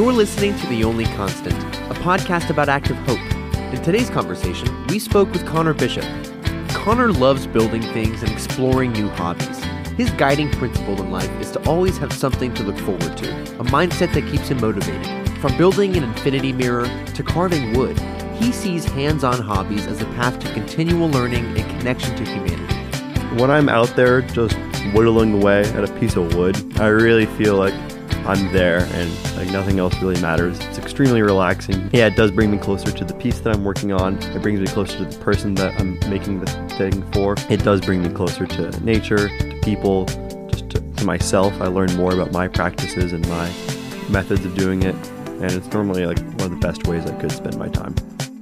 You're listening to The Only Constant, a podcast about active hope. In today's conversation, we spoke with Connor Bishop. Connor loves building things and exploring new hobbies. His guiding principle in life is to always have something to look forward to, a mindset that keeps him motivated. From building an infinity mirror to carving wood, he sees hands-on hobbies as a path to continual learning and connection to humanity. When I'm out there just whittling away at a piece of wood, I really feel like I'm there and like nothing else really matters. It's extremely relaxing. Yeah, it does bring me closer to the piece that I'm working on. It brings me closer to the person that I'm making this thing for. It does bring me closer to nature, to people, just to myself. I learn more about my practices and my methods of doing it. And it's normally like one of the best ways I could spend my time.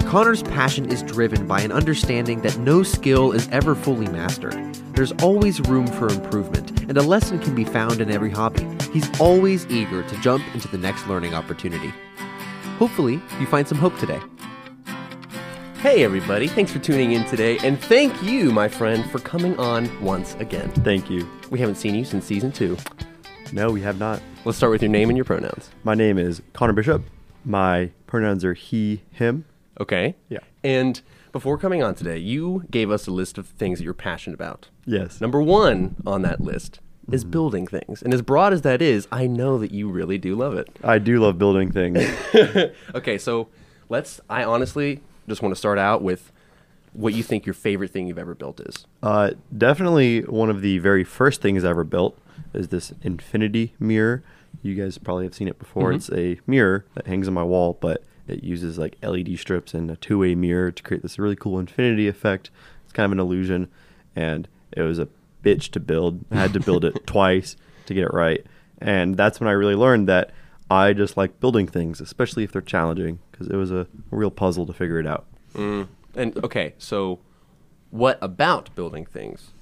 Connor's passion is driven by an understanding that no skill is ever fully mastered. There's always room for improvement, and a lesson can be found in every hobby. He's always eager to jump into the next learning opportunity. Hopefully, you find some hope today. Hey everybody, thanks for tuning in today, and thank you, my friend, for coming on once again. Thank you. We haven't seen you since season 2. No, we have not. Let's start with your name and your pronouns. My name is Connor Bishop. My pronouns are he, him. Okay. Yeah. And before coming on today, you gave us a list of things that you're passionate about. Yes. Number 1 on that list is building things. And as broad as that is, I know that you really do love it. I do love building things. Okay, so I honestly just want to start out with what you think your favorite thing you've ever built is. Definitely one of the very first things I ever built is this infinity mirror. You guys probably have seen it before. Mm-hmm. It's a mirror that hangs on my wall, but it uses like LED strips and a two-way mirror to create this really cool infinity effect. It's kind of an illusion, and it was a bitch to build. I had to build it twice to get it right, and that's when I really learned that I just like building things, especially if they're challenging, because it was a real puzzle to figure it out. And okay, so what about building things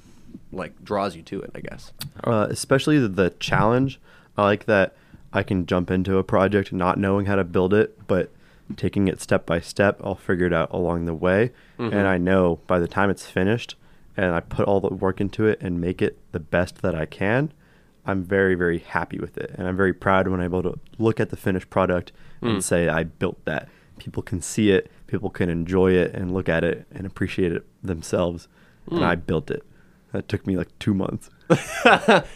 like draws you to it, I guess? Especially the challenge. I like that I can jump into a project not knowing how to build it, but taking it step by step, I'll figure it out along the way. Mm-hmm. And I know by the time it's finished and I put all the work into it and make it the best that I can, I'm very, very happy with it. And I'm very proud when I'm able to look at the finished product and say, I built that. People can see it, people can enjoy it and look at it and appreciate it themselves. And I built it. That took me like 2 months.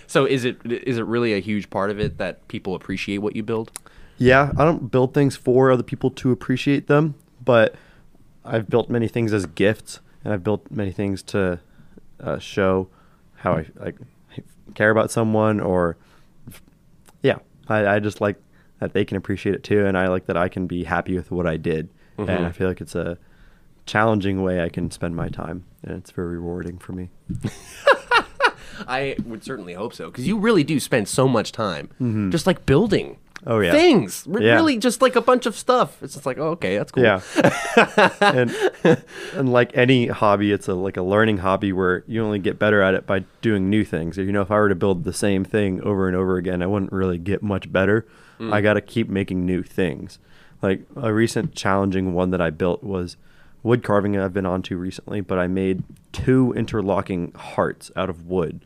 So is it really a huge part of it that people appreciate what you build? Yeah, I don't build things for other people to appreciate them, but I've built many things as gifts, and I've built many things to show how I like care about someone, or yeah, I just like that they can appreciate it too, and I like that I can be happy with what I did, and I feel like it's a challenging way I can spend my time, and it's very rewarding for me. I would certainly hope so, because you really do spend so much time just like building. Oh yeah, things. Really just like a bunch of stuff. It's just like, oh, okay, that's cool. Yeah. and like any hobby, it's like a learning hobby where you only get better at it by doing new things. You know, if I were to build the same thing over and over again, I wouldn't really get much better. I got to keep making new things. Like a recent challenging one that I built was wood carving I've been onto recently, but I made 2 interlocking hearts out of wood,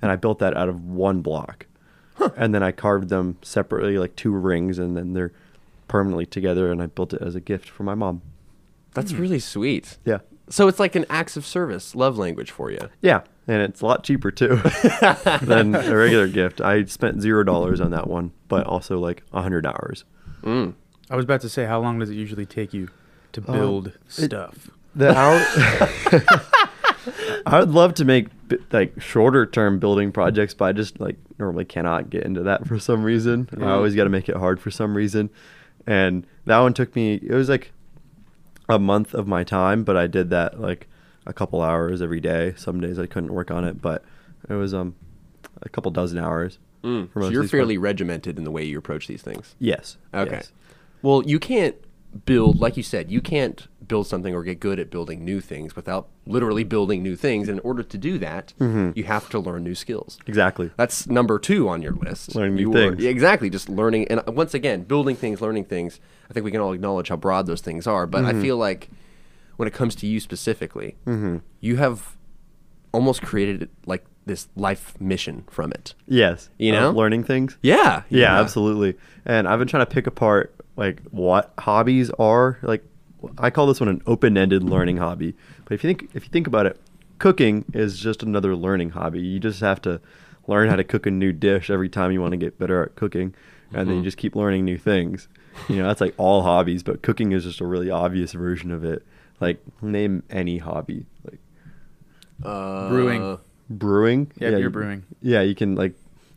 and I built that out of 1 block. Huh. And then I carved them separately, like 2 rings, and then they're permanently together, and I built it as a gift for my mom. That's really sweet. Yeah. So it's like an acts of service, love language for you. Yeah, and it's a lot cheaper, too, than a regular gift. I spent $0 on that one, but also like 100 hours. I was about to say, how long does it usually take you to build stuff? I would love to make like shorter term building projects, but I just like normally cannot get into that for some reason. I always got to make it hard for some reason. And that one took me, it was like a month of my time, but I did that like a couple hours every day. Some days I couldn't work on it, but it was a couple dozen hours. So you're fairly regimented in the way you approach these things. Yes. Okay. Yes. Well, you can't build, like you said, you can't build something or get good at building new things without literally building new things. And in order to do that, you have to learn new skills. Exactly. That's number 2 on your list. Learning new things. Exactly. Just learning. And once again, building things, learning things. I think we can all acknowledge how broad those things are. But I feel like when it comes to you specifically, you have almost created like this life mission from it. Yes. You know, learning things. Yeah, yeah. Yeah, absolutely. And I've been trying to pick apart like what hobbies are. Like I call this one an open-ended learning hobby. But if you think about it, cooking is just another learning hobby. You just have to learn how to cook a new dish every time you want to get better at cooking, and then you just keep learning new things. You know, that's like all hobbies, but cooking is just a really obvious version of it. Like name any hobby, like brewing. Yeah, beer brewing. Yeah, you can like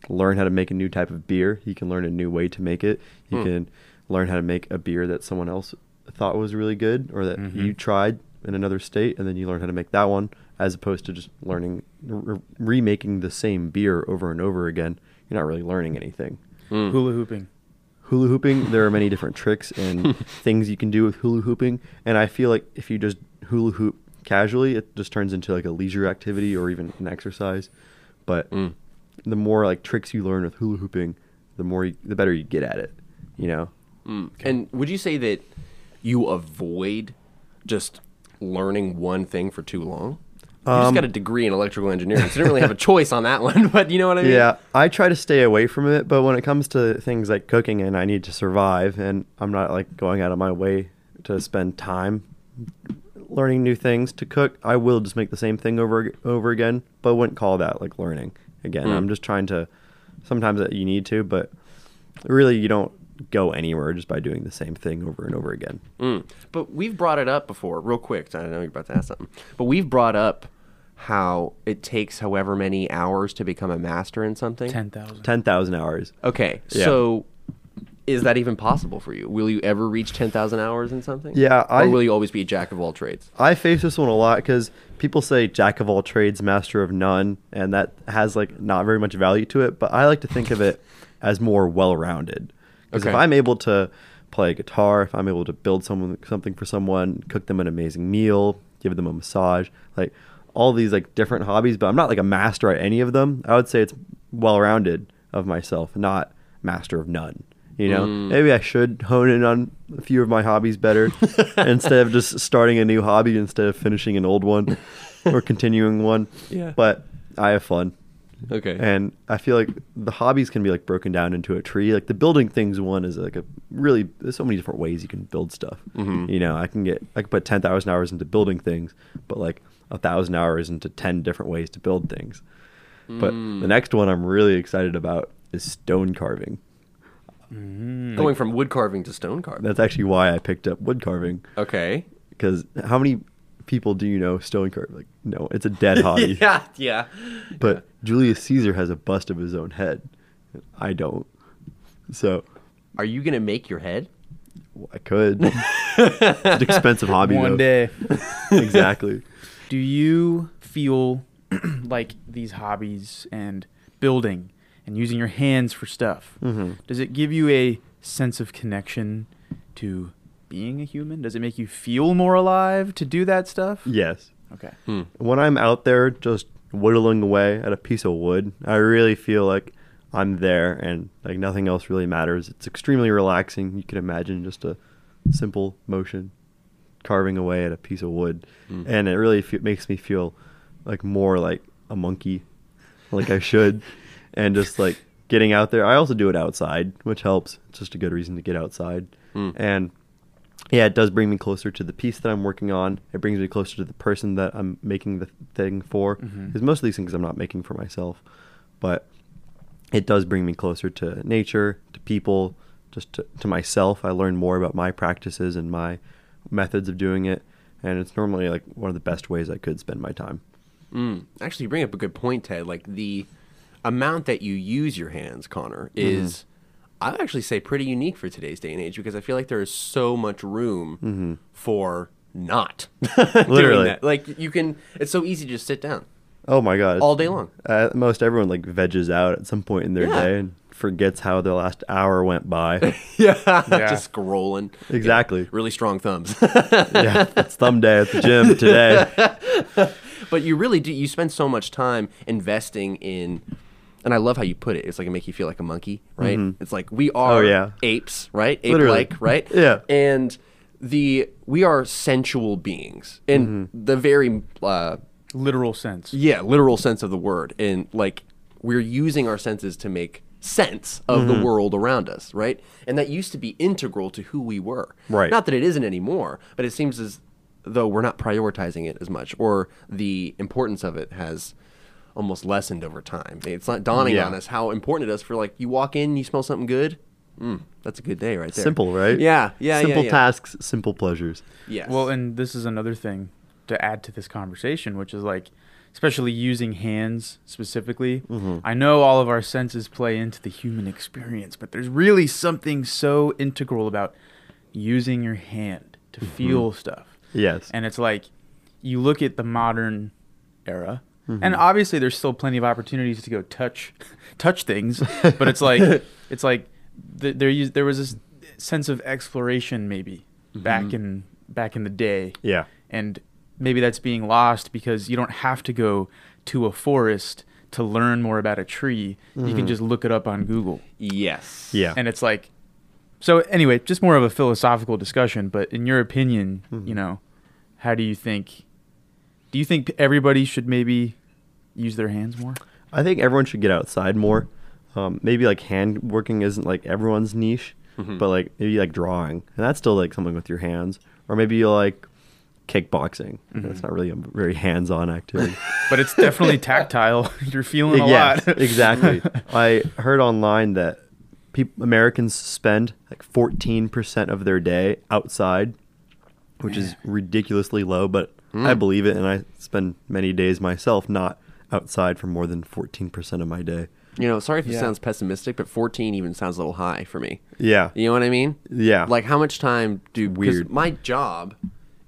learn how to make a new type of beer. You can learn a new way to make it. You can learn how to make a beer that someone else thought was really good, or that you tried in another state, and then you learn how to make that one, as opposed to just learning remaking the same beer over and over again. You're not really learning anything. Hula hooping, there are many different tricks and things you can do with hula hooping, and I feel like if you just hula hoop casually, it just turns into like a leisure activity or even an exercise. But the more like tricks you learn with hula hooping, the better you get at it, you know. And would you say that you avoid just learning one thing for too long? You just got a degree in electrical engineering, so you didn't really have a choice on that one, but you know what I mean? Yeah, I try to stay away from it, but when it comes to things like cooking and I need to survive, and I'm not like going out of my way to spend time learning new things to cook, I will just make the same thing over again, but I wouldn't call that like learning again. I'm just trying to, sometimes that you need to, but really you don't go anywhere just by doing the same thing over and over again. But we've brought it up before, real quick. I know you're about to ask something, but we've brought up how it takes however many hours to become a master in something. 10,000. 10,000 hours. Okay. Yeah. So is that even possible for you? Will you ever reach 10,000 hours in something? Yeah. Or will you always be a jack of all trades? I face this one a lot because people say jack of all trades, master of none, and that has like not very much value to it, but I like to think of it as more well-rounded. Because if I'm able to play guitar, if I'm able to build something for someone, cook them an amazing meal, give them a massage, like all these like different hobbies, but I'm not like a master at any of them. I would say it's well-rounded of myself, not master of none. You know, maybe I should hone in on a few of my hobbies better instead of just starting a new hobby instead of finishing an old one or continuing one. Yeah. But I have fun. Okay. And I feel like the hobbies can be like broken down into a tree. Like the building things one is like a really, there's so many different ways you can build stuff. You know, I can put 10,000 hours into building things, but like 1,000 hours into 10 different ways to build things. But the next one I'm really excited about is stone carving. Going from wood carving to stone carving. That's actually why I picked up wood carving. Okay. Because how many people do you know stone carve? Like, no, it's a dead hobby. yeah. But Julius Caesar has a bust of his own head. I don't. So, are you gonna make your head? Well, I could. It's an expensive hobby. One day. Exactly. Do you feel like these hobbies and building and using your hands for stuff, does it give you a sense of connection to being a human? Does it make you feel more alive to do that stuff? Yes. Okay. When I'm out there just whittling away at a piece of wood, I really feel like I'm there and like nothing else really matters. It's extremely relaxing. You can imagine just a simple motion carving away at a piece of wood, and it really makes me feel like more like a monkey, like I should. And just like getting out there, I also do it outside, which helps. It's just a good reason to get outside. And yeah, it does bring me closer to the piece that I'm working on. It brings me closer to the person that I'm making the thing for. Because most of these things I'm not making for myself. But it does bring me closer to nature, to people, just to myself. I learn more about my practices and my methods of doing it. And it's normally like one of the best ways I could spend my time. Actually, you bring up a good point, Ted. Like the amount that you use your hands, Connor, is... I would actually say pretty unique for today's day and age, because I feel like there is so much room for not doing that. Like you can, it's so easy to just sit down. Oh my God. All day long. Most everyone like veggies out at some point in their day and forgets how their last hour went by. Just scrolling. Exactly. Yeah, really strong thumbs. It's thumb day at the gym today. But you really do, you spend so much time investing in... And I love how you put it. It's like it make you feel like a monkey, right? It's like we are apes, right? Ape-like, right? And we are sensual beings in the very literal sense. Yeah, literal sense of the word. And like, we're using our senses to make sense of the world around us, right? And that used to be integral to who we were. Right. Not that it isn't anymore, but it seems as though we're not prioritizing it as much, or the importance of it has almost lessened over time. It's not dawning on us how important it is for, like, you walk in, you smell something good. That's a good day right there. Simple, right? Yeah. Simple tasks, simple pleasures. Yes. Well, and this is another thing to add to this conversation, which is like, especially using hands specifically. I know all of our senses play into the human experience, but there's really something so integral about using your hand to feel stuff. Yes. And it's like, you look at the modern era, and obviously there's still plenty of opportunities to go touch things, but it's like there was this sense of exploration maybe back in the day. Yeah. And maybe that's being lost because you don't have to go to a forest to learn more about a tree. You can just look it up on Google. Yes. Yeah. And it's like, so anyway, just more of a philosophical discussion, but in your opinion, you know, how do you think everybody should maybe use their hands more? I think everyone should get outside more. Maybe like hand working isn't like everyone's niche, but like maybe like drawing, and that's still like something with your hands, or maybe like kickboxing. It's not really a very hands-on activity, but it's definitely tactile. You're feeling a lot. Exactly. I heard online that Americans spend like 14% of their day outside, which is ridiculously low, but I believe it, and I spend many days myself not outside for more than 14% of my day. You know, sorry if it sounds pessimistic, but 14 even sounds a little high for me. Yeah. You know what I mean? Yeah. Like, how much time do... Weird. My job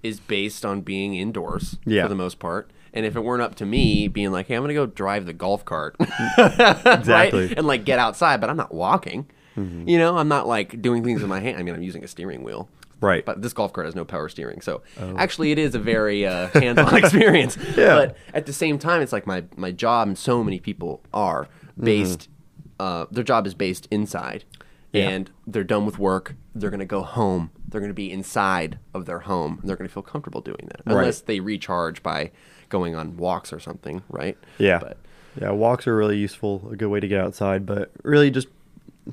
is based on being indoors for the most part. And if it weren't up to me being like, hey, I'm going to go drive the golf cart. Exactly. Right? And like get outside, but I'm not walking. You know, I'm not like doing things with my hand. I mean, I'm using a steering wheel. Right. But this golf cart has no power steering. So actually it is a very hands-on experience. Yeah. But at the same time, it's like my job, and so many people are based, their job is based inside. Yeah. And they're done with work. They're going to go home. They're going to be inside of their home. And they're going to feel comfortable doing that. Unless they recharge by going on walks or something, right? Yeah. But, yeah, walks are really useful, a good way to get outside. But really just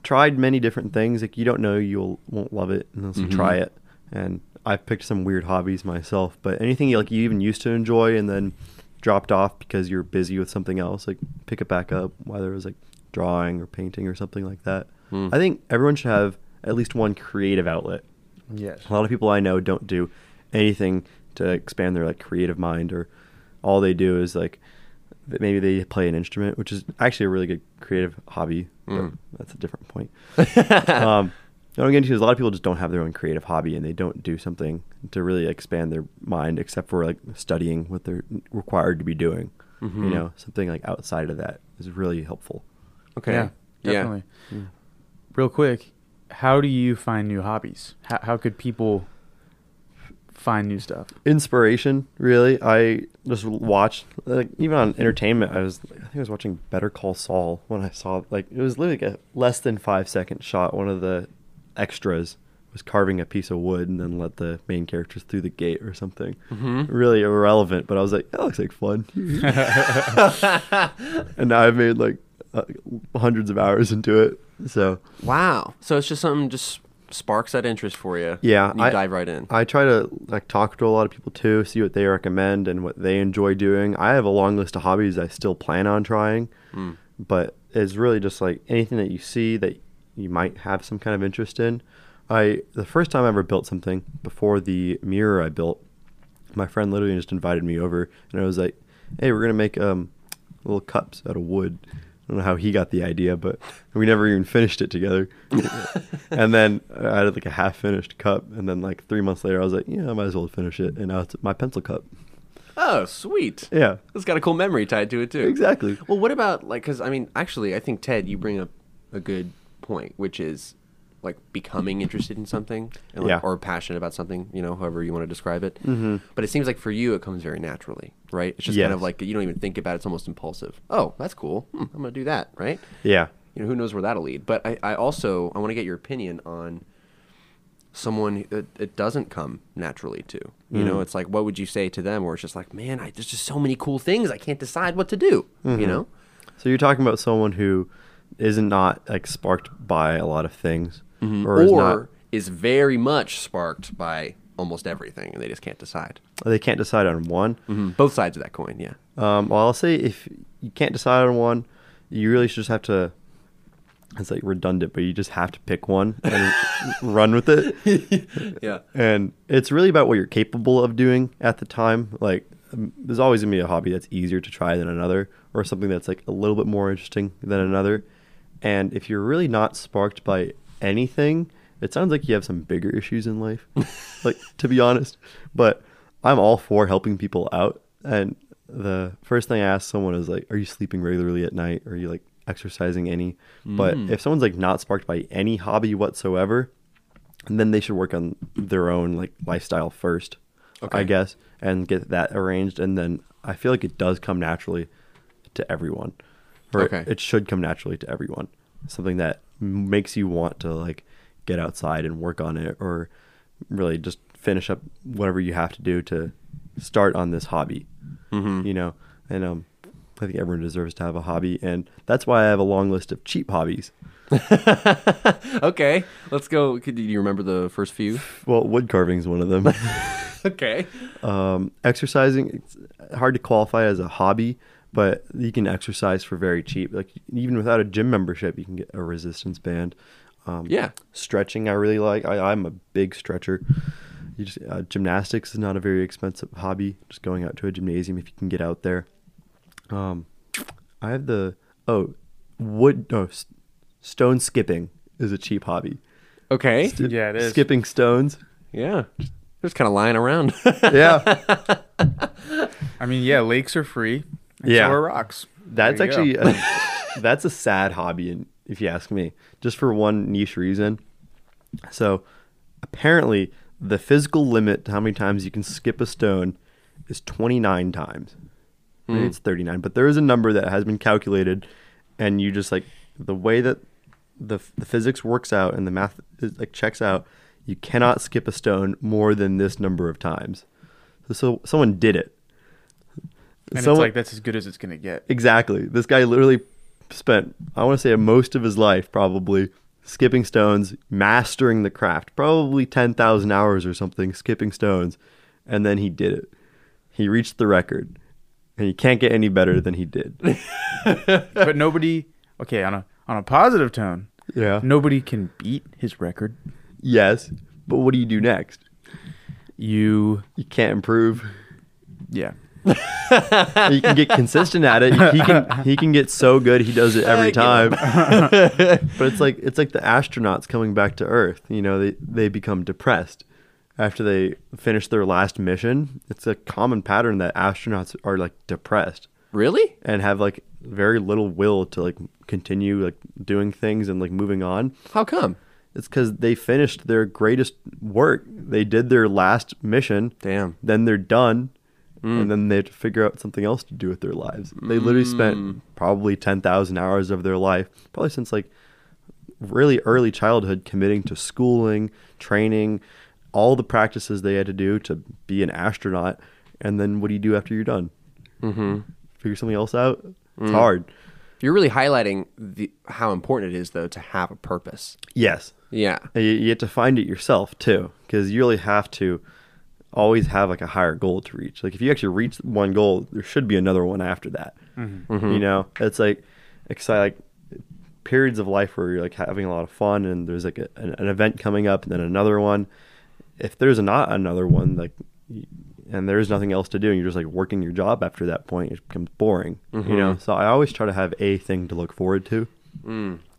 tried many different things. Like, you don't know you won't love it unless you try it. And I've picked some weird hobbies myself. But anything like you even used to enjoy and then dropped off because you're busy with something else, like pick it back up, whether it was like drawing or painting or something like that. I think everyone should have at least one creative outlet. Yes. A lot of people I know don't do anything to expand their like creative mind, or all they do is like maybe they play an instrument, which is actually a really good creative hobby. That's a different point. What I'm getting to is a lot of people just don't have their own creative hobby, and they don't do something to really expand their mind except for like studying what they're required to be doing. You know, something like outside of that is really helpful. Okay. Yeah, definitely. Yeah. Real quick, how do you find new hobbies? How could people find new stuff? Inspiration, really. I just watched, like, even on entertainment, I think I was watching Better Call Saul when I saw, like, it was literally like a less than 5-second shot. One of the extras was carving a piece of wood and then let the main characters through the gate or something. Really irrelevant, but I was like, that looks like fun. And now I've made like hundreds of hours into it. So wow. So it's just something just sparks that interest for you. Yeah. And you dive right in. I try to like talk to a lot of people too, see what they recommend and what they enjoy doing. I have a long list of hobbies I still plan on trying, but it's really just like anything that you see that you might have some kind of interest in. The first time I ever built something, before the mirror I built, my friend literally just invited me over, and I was like, hey, we're going to make little cups out of wood. I don't know how he got the idea, but we never even finished it together. And then I had like a half-finished cup, and then like 3 months later, I was like, yeah, I might as well finish it, and now it's my pencil cup. Oh, sweet. Yeah. It's got a cool memory tied to it, too. Exactly. Well, what about, like, because, I mean, actually, I think, Ted, you bring up a good point, which is like becoming interested in something, and, like, or passionate about something, you know, however you want to describe it. But it seems like for you, it comes very naturally, right? It's just kind of like, you don't even think about it. It's almost impulsive. Oh, that's cool. I'm going to do that, right? Yeah. You know, who knows where that'll lead. But I also want to get your opinion on someone it doesn't come naturally to. You know, it's like, what would you say to them? Or it's just like, man, there's just so many cool things. I can't decide what to do, you know? So you're talking about someone who is not like sparked by a lot of things. Or is very much sparked by almost everything, and they just can't decide. They can't decide on one? Both sides of that coin, yeah. Well, I'll say if you can't decide on one, you really should just have to... It's like redundant, but you just have to pick one and run with it. Yeah. And it's really about what you're capable of doing at the time. Like, there's always going to be a hobby that's easier to try than another, or something that's like a little bit more interesting than another. And if you're really not sparked by anything, it sounds like you have some bigger issues in life, like, to be honest. But I'm all for helping people out. And the first thing I ask someone is like, are you sleeping regularly at night? Or are you like exercising any? But if someone's like not sparked by any hobby whatsoever, then they should work on their own like lifestyle first, I guess, and get that arranged. And then I feel like it does come naturally to everyone, or it should come naturally to everyone. Something that makes you want to like get outside and work on it, or really just finish up whatever you have to do to start on this hobby, you know? And I think everyone deserves to have a hobby, and that's why I have a long list of cheap hobbies. Okay, let's go. Do you remember the first few? Well, wood carving is one of them. Okay. Exercising, it's hard to qualify as a hobby, but you can exercise for very cheap. Like, even without a gym membership, you can get a resistance band. Yeah. Stretching, I really like. I'm a big stretcher. You just gymnastics is not a very expensive hobby. Just going out to a gymnasium if you can get out there. I have the stone skipping is a cheap hobby. Okay. Yeah, it is. Skipping stones. Yeah. Just kind of lying around. Yeah. I mean, yeah, lakes are free. Yeah. So are rocks. That's actually that's a sad hobby, if you ask me, just for one niche reason. So apparently the physical limit to how many times you can skip a stone is 29 times. Maybe it's 39, but there is a number that has been calculated, and you just like the way that the physics works out and the math is, like, checks out. You cannot skip a stone more than this number of times. So someone did it, and someone, it's like, that's as good as it's gonna get. Exactly. This guy literally spent, I want to say, most of his life probably skipping stones, mastering the craft, probably 10,000 hours or something skipping stones, and then he did it. He reached the record. And you can't get any better than he did. But nobody, okay, on a positive tone, yeah, nobody can beat his record. Yes, but what do you do next? You can't improve. Yeah. You can get consistent at it. He can get so good he does it every time. But it's like the astronauts coming back to Earth. You know, they become depressed after they finish their last mission. It's a common pattern that astronauts are like depressed. Really? And have like very little will to like continue like doing things and like moving on. How come? It's because they finished their greatest work. They did their last mission. Damn. Then they're done. And then they have to figure out something else to do with their lives. They literally spent probably 10,000 hours of their life, probably since like really early childhood, committing to schooling, training, all the practices they had to do to be an astronaut. And then what do you do after you're done? Figure something else out? It's hard. You're really highlighting how important it is, though, to have a purpose. Yes. Yeah. You have to find it yourself, too, because you really have to always have like a higher goal to reach. Like, if you actually reach one goal, there should be another one after that. You know, it's like exciting. Periods of life where you're like having a lot of fun, and there's like an event coming up, and then another one. If there's not another one, like, and there's nothing else to do, and you're just like working your job after that point, it becomes boring, you know? So I always try to have a thing to look forward to,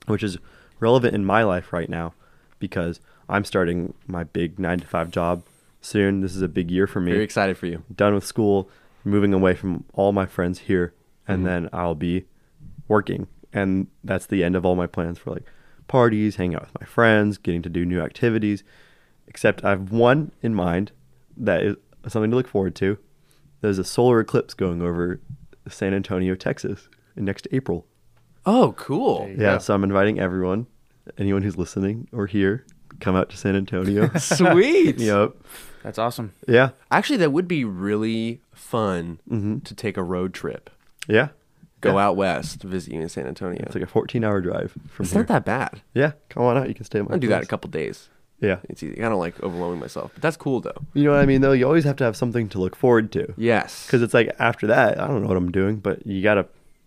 which is relevant in my life right now, because I'm starting my big 9-to-5 job soon. This is a big year for me. Very excited for you. Done with school, moving away from all my friends here, and then I'll be working. And that's the end of all my plans for like parties, hanging out with my friends, getting to do new activities. Except I have one in mind that is something to look forward to. There's a solar eclipse going over San Antonio, Texas next April. Oh, cool. Yeah, so I'm inviting everyone, anyone who's listening or here, come out to San Antonio. Sweet. Yep. That's awesome. Yeah. Actually, that would be really fun to take a road trip. Yeah. Go out west, visit you in San Antonio. It's like a 14-hour drive from here. It's not that bad. Yeah. Come on out. You can stay at my place. I'll do that in a couple days. Yeah. It's easy. I don't like overwhelming myself. But that's cool, though. You know what I mean, though? You always have to have something to look forward to. Yes. Because it's like, after that, I don't know what I'm doing, but you got to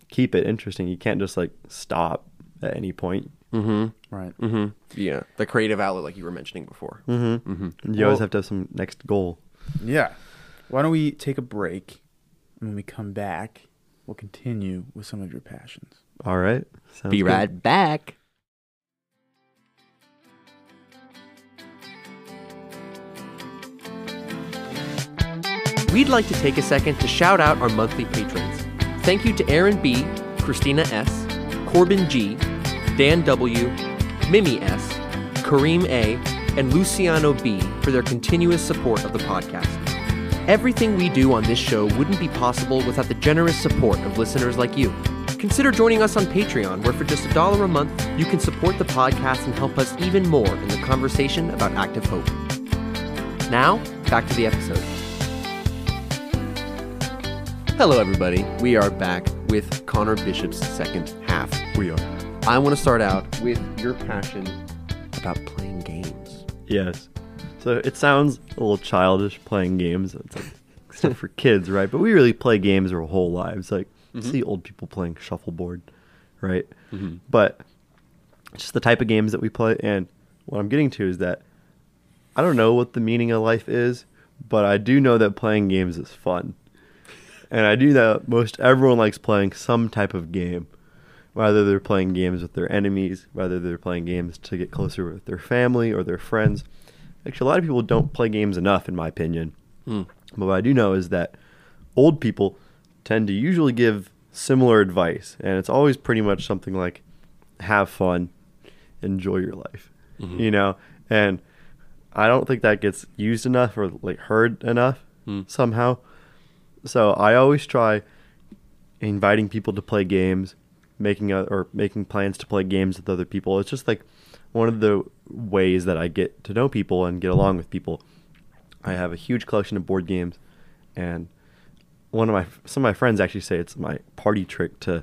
keep it interesting. You can't just, like, stop at any point. Mm-hmm. Right. Mm-hmm. Yeah. The creative outlet, like you were mentioning before. Mm-hmm. Mm-hmm. You always have to have some next goal. Yeah. Why don't we take a break? And when we come back, we'll continue with some of your passions. All right. Sounds Be good. Right back. We'd like to take a second to shout out our monthly patrons. Thank you to Aaron B., Christina S., Corbin G., Dan W., Mimi S., Kareem A., and Luciano B. for their continuous support of the podcast. Everything we do on this show wouldn't be possible without the generous support of listeners like you. Consider joining us on Patreon, where for just $1 a month, you can support the podcast and help us even more in the conversation about active hope. Now, back to the episode. Hello, everybody. We are back with Connor Bishop's second half. We are. I want to start out with your passion about playing games. Yes. So it sounds a little childish, playing games. It's like stuff for kids, right? But we really play games our whole lives. Like, see old people playing shuffleboard, right? Mm-hmm. But it's just the type of games that we play. And what I'm getting to is that I don't know what the meaning of life is, but I do know that playing games is fun. And I do that most everyone likes playing some type of game, whether they're playing games with their enemies, whether they're playing games to get closer with their family or their friends. Actually, a lot of people don't play games enough, in my opinion. But what I do know is that old people tend to usually give similar advice, and it's always pretty much something like, have fun, enjoy your life, you know? And I don't think that gets used enough or like heard enough somehow. So I always try inviting people to play games, making plans to play games with other people. It's just like one of the ways that I get to know people and get along with people. I have a huge collection of board games, and some of my friends actually say it's my party trick to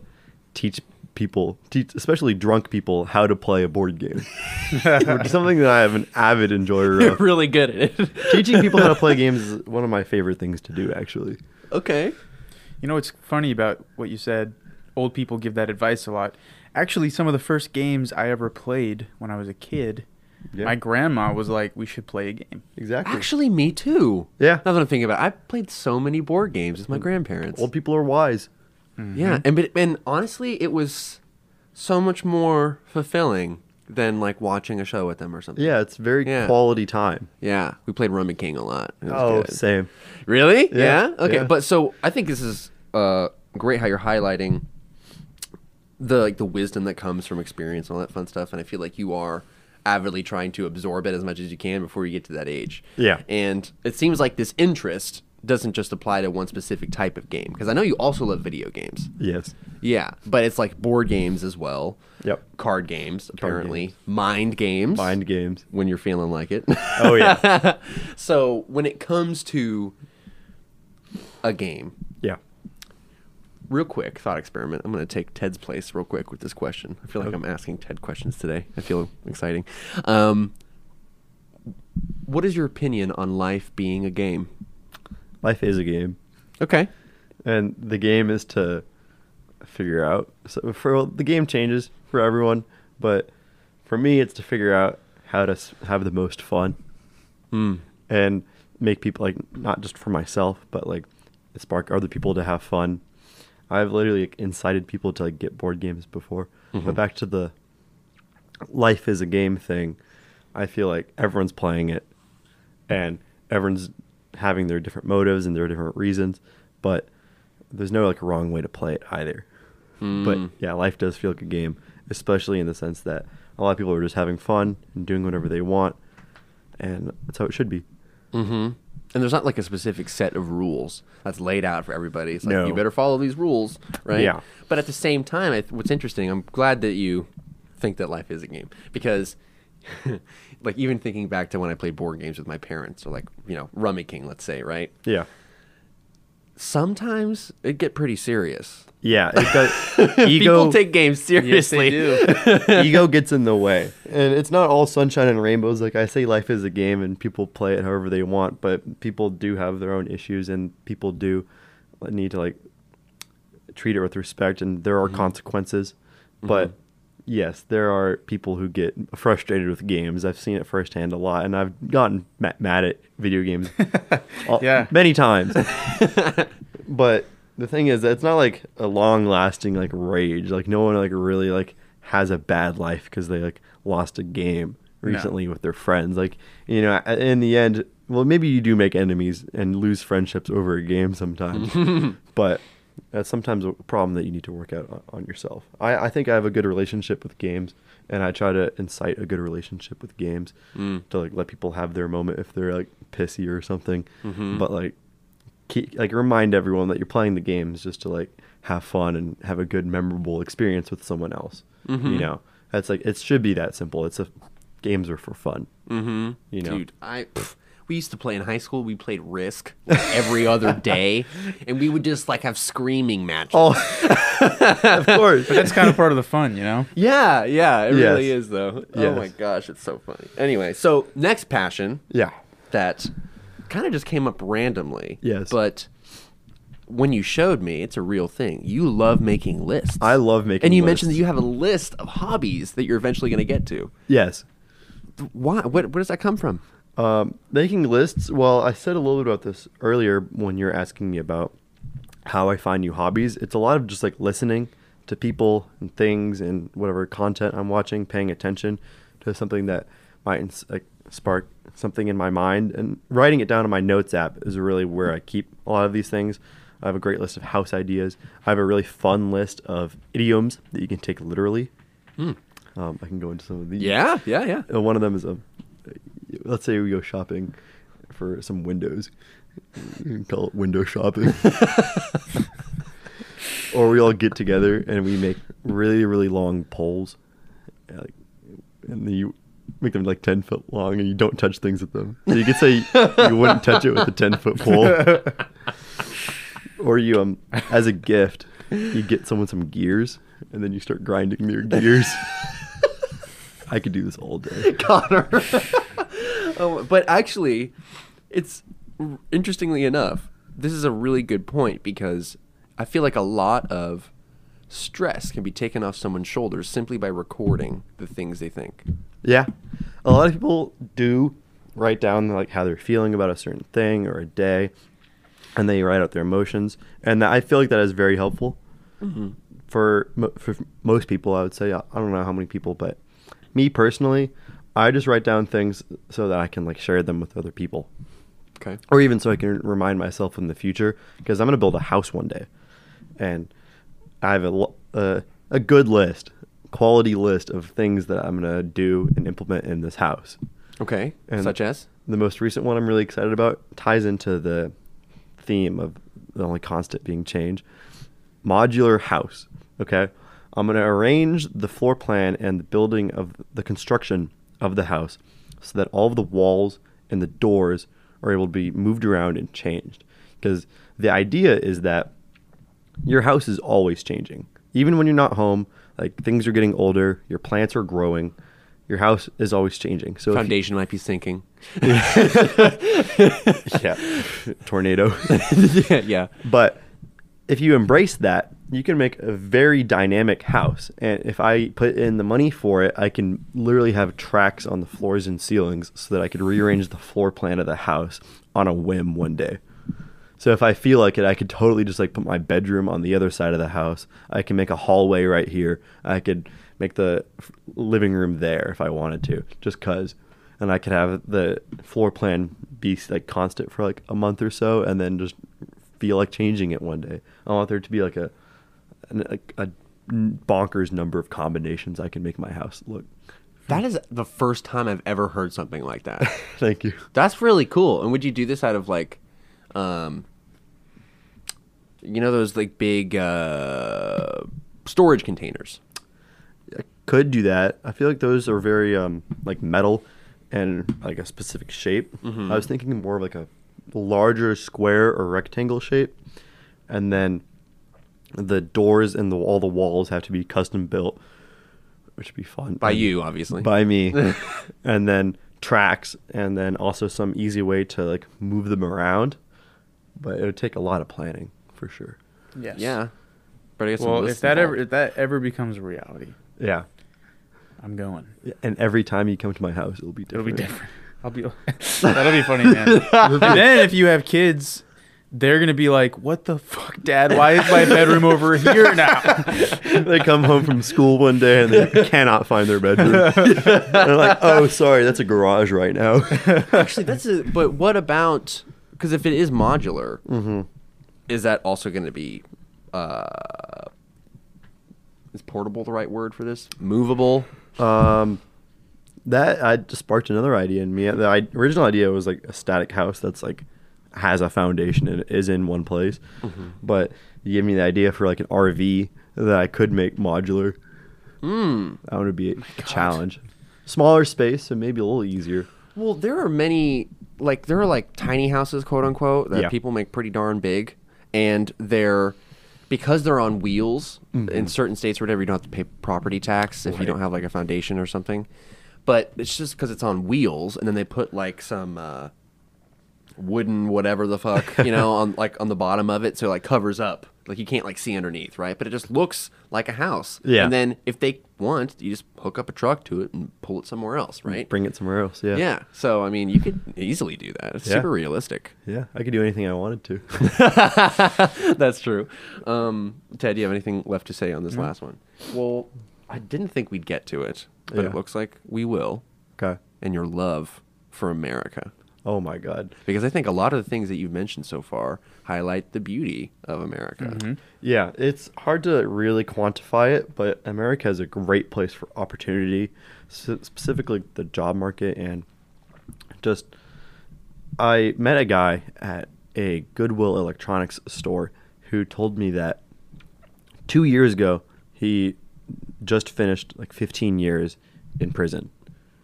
teach people, especially drunk people, how to play a board game. Which is something that I am an avid enjoyer of. You're really good at it. Teaching people how to play games is one of my favorite things to do, actually. Okay. You know what's funny about what you said? Old people give that advice a lot. Actually, some of the first games I ever played when I was a kid, my grandma was like, we should play a game. Exactly. Actually, me too. Yeah. Now that I'm thinking about it, I've played so many board games with my grandparents. Old people are wise. Mm-hmm. Yeah, and honestly, it was so much more fulfilling than like watching a show with them or something. Yeah, it's very quality time. Yeah, we played Rummy King a lot. Same. Really? Yeah. Okay, but so I think this is great how you're highlighting the wisdom that comes from experience and all that fun stuff, and I feel like you are avidly trying to absorb it as much as you can before you get to that age. Yeah. And it seems like this interest doesn't just apply to one specific type of game, because I know you also love video games. Yes. Yeah, but it's like board games as well. Yep. Card games, apparently. Mind games. When you're feeling like it. Oh, yeah. So when it comes to a game. Yeah. Real quick thought experiment. I'm going to take Ted's place real quick with this question. I feel like I'm asking Ted questions today. I feel exciting. What is your opinion on life being a game? Life is a game. Okay. And the game is to figure out. So the game changes for everyone, but for me, it's to figure out how to have the most fun and make people, like, not just for myself, but like spark other people to have fun. I've literally incited people to like get board games before. Mm-hmm. But back to the life is a game thing, I feel like everyone's playing it and everyone's having their different motives and their different reasons, but there's no like wrong way to play it either. But yeah, life does feel like a game, especially in the sense that a lot of people are just having fun and doing whatever they want, and that's how it should be. And there's not like a specific set of rules that's laid out for everybody. It's like, you better follow these rules, right? Yeah. But at the same time, what's interesting, I'm glad that you think that life is a game, because like even thinking back to when I played board games with my parents, or like, you know, Rummy King, let's say, right? Yeah. Sometimes it get pretty serious. Yeah, it does. Ego, people take games seriously. Yes, they do. Ego gets in the way, and it's not all sunshine and rainbows. Like I say, life is a game, and people play it however they want. But people do have their own issues, and people do need to like treat it with respect. And there are consequences. Mm-hmm. But yes, there are people who get frustrated with games. I've seen it firsthand a lot, and I've gotten mad at video games many times. But the thing is, it's not like a long-lasting like rage. Like no one like really like has a bad life because they like lost a game recently with their friends. Like, you know, in the end, well, maybe you do make enemies and lose friendships over a game sometimes, but that's sometimes a problem that you need to work out on yourself. I think I have a good relationship with games, and I try to incite a good relationship with games to like let people have their moment if they're like pissy or something. Mm-hmm. But like, remind everyone that you're playing the games just to like have fun and have a good memorable experience with someone else. Mm-hmm. You know, that's like, it should be that simple. Games are for fun. Mm-hmm. You know, dude, we used to play in high school. We played Risk every other day, and we would just like have screaming matches. Oh, of course. But that's kind of part of the fun, you know? Yeah, yeah. It really is, though. Yes. Oh my gosh, it's so funny. Anyway, so next passion. Yeah. That kind of just came up randomly. Yes. But when you showed me, it's a real thing. You love making lists. I love making lists. And you mentioned that you have a list of hobbies that you're eventually going to get to. Yes. Why? Where does that come from? Making lists. Well, I said a little bit about this earlier when you were asking me about how I find new hobbies. It's a lot of just like listening to people and things and whatever content I'm watching, paying attention to something that might like spark something in my mind, and writing it down in my notes app is really where I keep a lot of these things. I have a great list of house ideas. I have a really fun list of idioms that you can take literally. I can go into some of these. One of them is let's say we go shopping for some windows. You can call it window shopping. Or we all get together and we make really, really long poles. And then you make them like 10 foot long, and you don't touch things with them. So you could say you wouldn't touch it with a 10 foot pole. Or you, as a gift, you get someone some gears, and then you start grinding their gears. I could do this all day, Connor. But actually, it's interestingly enough, this is a really good point, because I feel like a lot of stress can be taken off someone's shoulders simply by recording the things they think. Yeah. A lot of people do write down like how they're feeling about a certain thing or a day, and they write out their emotions. And I feel like that is very helpful for most people, I would say. I don't know how many people, but me personally, I just write down things so that I can like share them with other people. Okay. Or even so I can remind myself in the future, because I'm going to build a house one day. And I have a good list, quality list of things that I'm going to do and implement in this house. Okay. And such as? The most recent one I'm really excited about ties into the theme of the only constant being change. Modular house. Okay. I'm going to arrange the floor plan and the building of the construction of the house so that all of the walls and the doors are able to be moved around and changed. Because the idea is that your house is always changing. Even when you're not home, like things are getting older, your plants are growing, your house is always changing. So foundation might be sinking. Yeah. Tornado. Yeah. But if you embrace that, you can make a very dynamic house. And if I put in the money for it, I can literally have tracks on the floors and ceilings so that I could rearrange the floor plan of the house on a whim one day. So if I feel like it, I could totally just like put my bedroom on the other side of the house. I can make a hallway right here. I could make the living room there if I wanted to, just cause. And I could have the floor plan be like constant for like a month or so, and then just feel like changing it one day. I want there to be like a bonkers number of combinations I can make my house look. That is the first time I've ever heard something like that. Thank you. That's really cool. And would you do this out of like, those like big storage containers? could do that. I feel like those are very like metal and like a specific shape. Mm-hmm. I was thinking more of like a larger square or rectangle shape, and then the doors and all the walls have to be custom built, which would be fun. By you, obviously. By me. And then tracks, and then also some easy way to like move them around. But it would take a lot of planning for sure. Yes. Yeah. But I guess if that ever becomes a reality. Yeah. I'm going. And every time you come to my house, it'll be different. It'll be different. That'll be funny, man. And then if you have kids, they're going to be like, what the fuck, Dad? Why is my bedroom over here now? They come home from school one day and they cannot find their bedroom. And they're like, oh, sorry, that's a garage right now. Actually, but what about, because if it is modular, mm-hmm. is that also going to be, is portable the right word for this? Movable? That I just sparked another idea in me. The original idea was like a static house that's like, has a foundation and is in one place, mm-hmm. but you gave me the idea for like an RV that I could make modular. That would be a challenge. Smaller space, so maybe a little easier. Well, there are tiny houses, quote unquote, that people make pretty darn big, and because they're on wheels in certain states or whatever. You don't have to pay property tax if you don't have like a foundation or something, but it's just because it's on wheels, and then they put like some wooden whatever the fuck, you know, on the bottom of it, so it like covers up, like you can't like see underneath, right? But it just looks like a house. Yeah. And then if they want, you just hook up a truck to it and pull it somewhere else, right? Bring it somewhere else. Yeah. Yeah. So I mean, you could easily do that. It's super realistic. Yeah, I could do anything I wanted to. That's true. Ted, do you have anything left to say on this last one? Well, I didn't think we'd get to it, but it looks like we will. Okay. And your love for America. Oh, my God. Because I think a lot of the things that you've mentioned so far highlight the beauty of America. Mm-hmm. Yeah, it's hard to really quantify it, but America is a great place for opportunity, specifically the job market. And just, I met a guy at a Goodwill electronics store who told me that 2 years ago, he just finished like 15 years in prison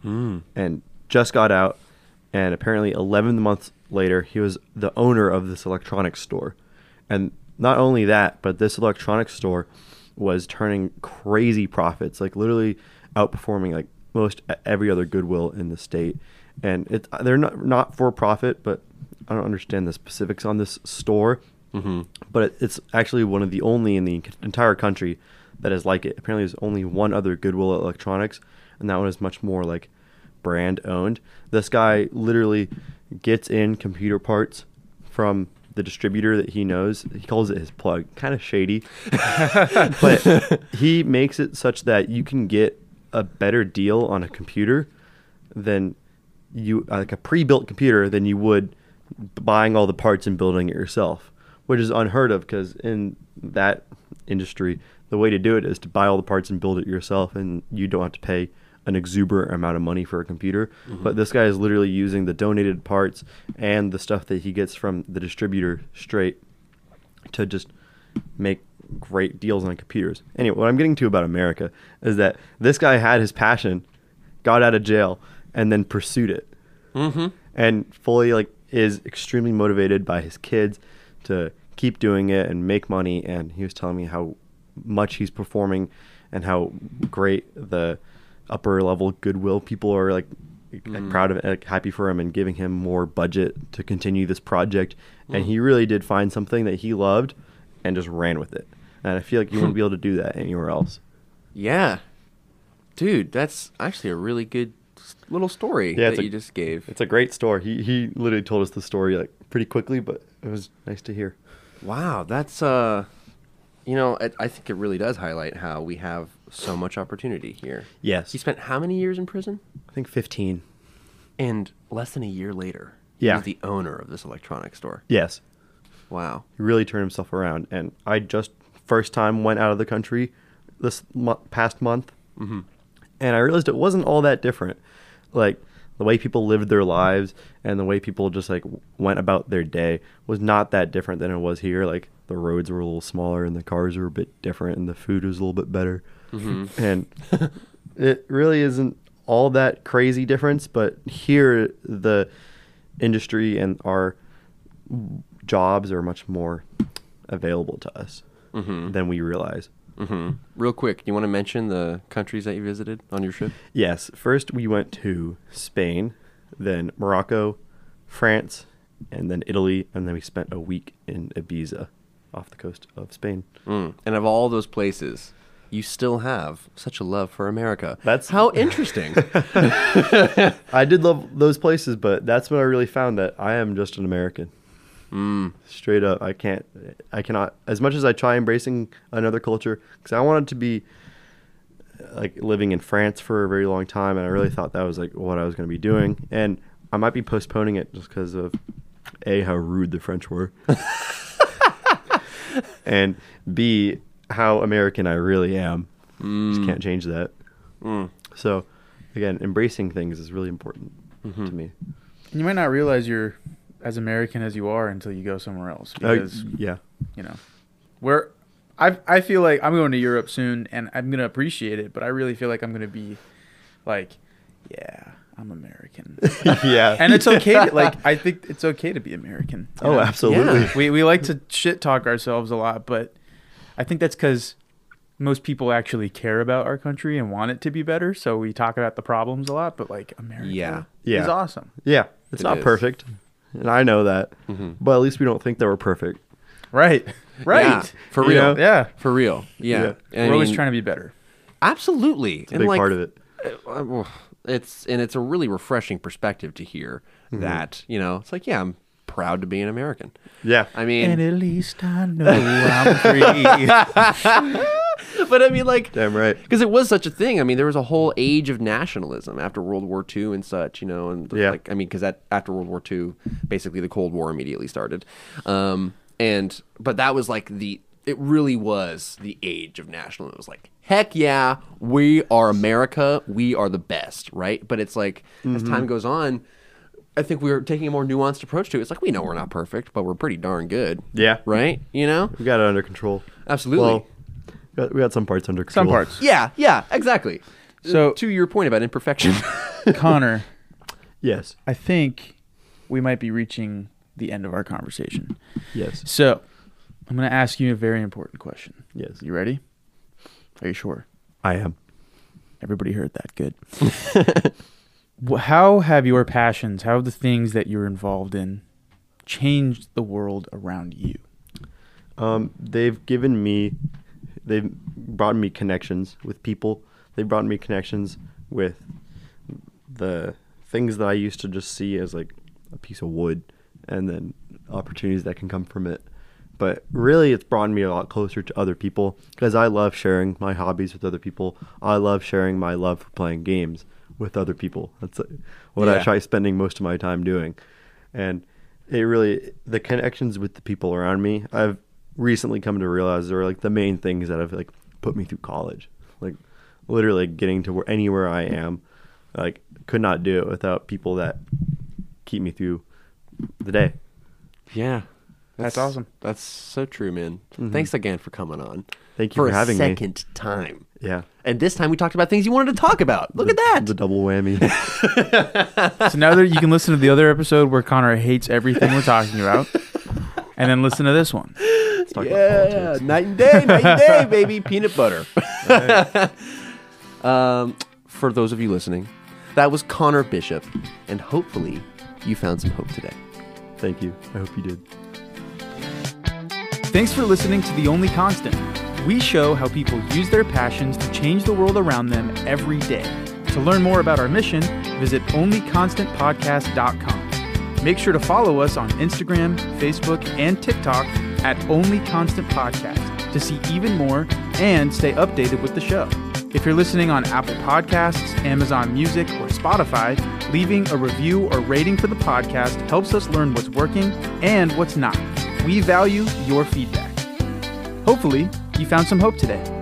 and just got out. And apparently 11 months later, he was the owner of this electronics store. And not only that, but this electronics store was turning crazy profits, like literally outperforming like most every other Goodwill in the state. And they're not for profit, but I don't understand the specifics on this store. Mm-hmm. But it's actually one of the only in the entire country that is like it. Apparently there's only one other Goodwill electronics, and that one is much more like brand owned. This guy literally gets in computer parts from the distributor that he knows. He calls it his plug. Kind of shady. But he makes it such that you can get a better deal on a computer than you, like a pre-built computer, than you would buying all the parts and building it yourself, which is unheard of, because in that industry, the way to do it is to buy all the parts and build it yourself, and you don't have to pay an exuberant amount of money for a computer. Mm-hmm. But this guy is literally using the donated parts and the stuff that he gets from the distributor straight to just make great deals on computers. Anyway, what I'm getting to about America is that this guy had his passion, got out of jail, and then pursued it. Mm-hmm. And fully like is extremely motivated by his kids to keep doing it and make money. And he was telling me how much he's performing and how great the upper level Goodwill people are like proud of, like happy for him and giving him more budget to continue this project. And he really did find something that he loved and just ran with it. And I feel like you wouldn't be able to do that anywhere else. Yeah, dude, that's actually a really good little story that you just gave. It's a great story. He literally told us the story like pretty quickly, but it was nice to hear. Wow, that's you know, I think it really does highlight how we have so much opportunity here. Yes. He spent how many years in prison? I think 15. And less than a year later, he was the owner of this electronics store. Yes. Wow. He really turned himself around. And I just first time went out of the country this past month. Mm-hmm. And I realized it wasn't all that different. Like the way people lived their lives and the way people just like went about their day was not that different than it was here. Like the roads were a little smaller and the cars were a bit different and the food was a little bit better. Mm-hmm. And it really isn't all that crazy difference, but here the industry and our jobs are much more available to us than we realize. Real quick, you want to mention the countries that you visited on your trip? Yes. First, we went to Spain, then Morocco, France, and then Italy, and then we spent a week in Ibiza off the coast of Spain. And of all those places, you still have such a love for America. That's how interesting. I did love those places, but that's when I really found that I am just an American. Straight up. I cannot, as much as I try embracing another culture, because I wanted to be like living in France for a very long time, and I really thought that was like what I was going to be doing, and I might be postponing it just because of A, how rude the French were, and B, how American I really am. Just can't change that. So again, embracing things is really important to me. And you might not realize you're as American as you are until you go somewhere else, because you know, where I feel like I'm going to Europe soon, and I'm going to appreciate it, but I really feel like I'm going to be like, yeah, I'm American. And it's okay. Like, I think it's okay to be American. Oh, absolutely. Yeah. We like to shit talk ourselves a lot, but I think that's because most people actually care about our country and want it to be better. So we talk about the problems a lot, but like America is awesome. Yeah. It's not perfect. And I know that, but at least we don't think that we're perfect. Right. Right. Yeah. For real. You know? Yeah. For real. Yeah. We're always trying to be better. Absolutely. It's a big part of it. It's a really refreshing perspective to hear that, you know, it's like, yeah, I'm proud to be an American. Yeah. I mean, and at least I know I'm free. But I mean, like, damn right, because it was such a thing. I mean, there was a whole age of nationalism after World War II and such, you know, and like, I mean, because after World War II, basically the Cold War immediately started. But that was like it really was the age of nationalism. It was like, heck yeah, we are America, we are the best, right? But it's like, as time goes on, I think we're taking a more nuanced approach to it. It's like, we know we're not perfect, but we're pretty darn good. Yeah. Right? You know? We got it under control. Absolutely. Well, we had some parts under control. Some parts. Yeah, exactly. So to your point about imperfection. Connor. Yes. I think we might be reaching the end of our conversation. Yes. So I'm going to ask you a very important question. Yes. You ready? Are you sure? I am. Everybody heard that. Good. How have your passions, how have the things that you're involved in changed the world around you? They've brought me connections with people. They've brought me connections with the things that I used to just see as like a piece of wood, and then opportunities that can come from it. But really, it's brought me a lot closer to other people, because I love sharing my hobbies with other people. I love sharing my love for playing games with other people. That's what I try spending most of my time doing. And it really, the connections with the people around me, I've recently come to realize are like the main things that have like put me through college. Like literally getting to anywhere I am, like could not do it without people that keep me through the day. Yeah. That's awesome. That's so true, man. Thanks again for coming on. Thank you for having me. For a second time. Yeah. And this time we talked about things you wanted to talk about. Look at that. The double whammy. So now that you can listen to the other episode where Connor hates everything we're talking about, and then listen to this one. Yeah, night and day, baby. Peanut butter. Right. For those of you listening, that was Connor Bishop, and hopefully you found some hope today. Thank you. I hope you did. Thanks for listening to The Only Constant. We show how people use their passions to change the world around them every day. To learn more about our mission, visit onlyconstantpodcast.com. Make sure to follow us on Instagram, Facebook, and TikTok at Only Constant Podcast to see even more and stay updated with the show. If you're listening on Apple Podcasts, Amazon Music, or Spotify, leaving a review or rating for the podcast helps us learn what's working and what's not. We value your feedback. Hopefully, you found some hope today.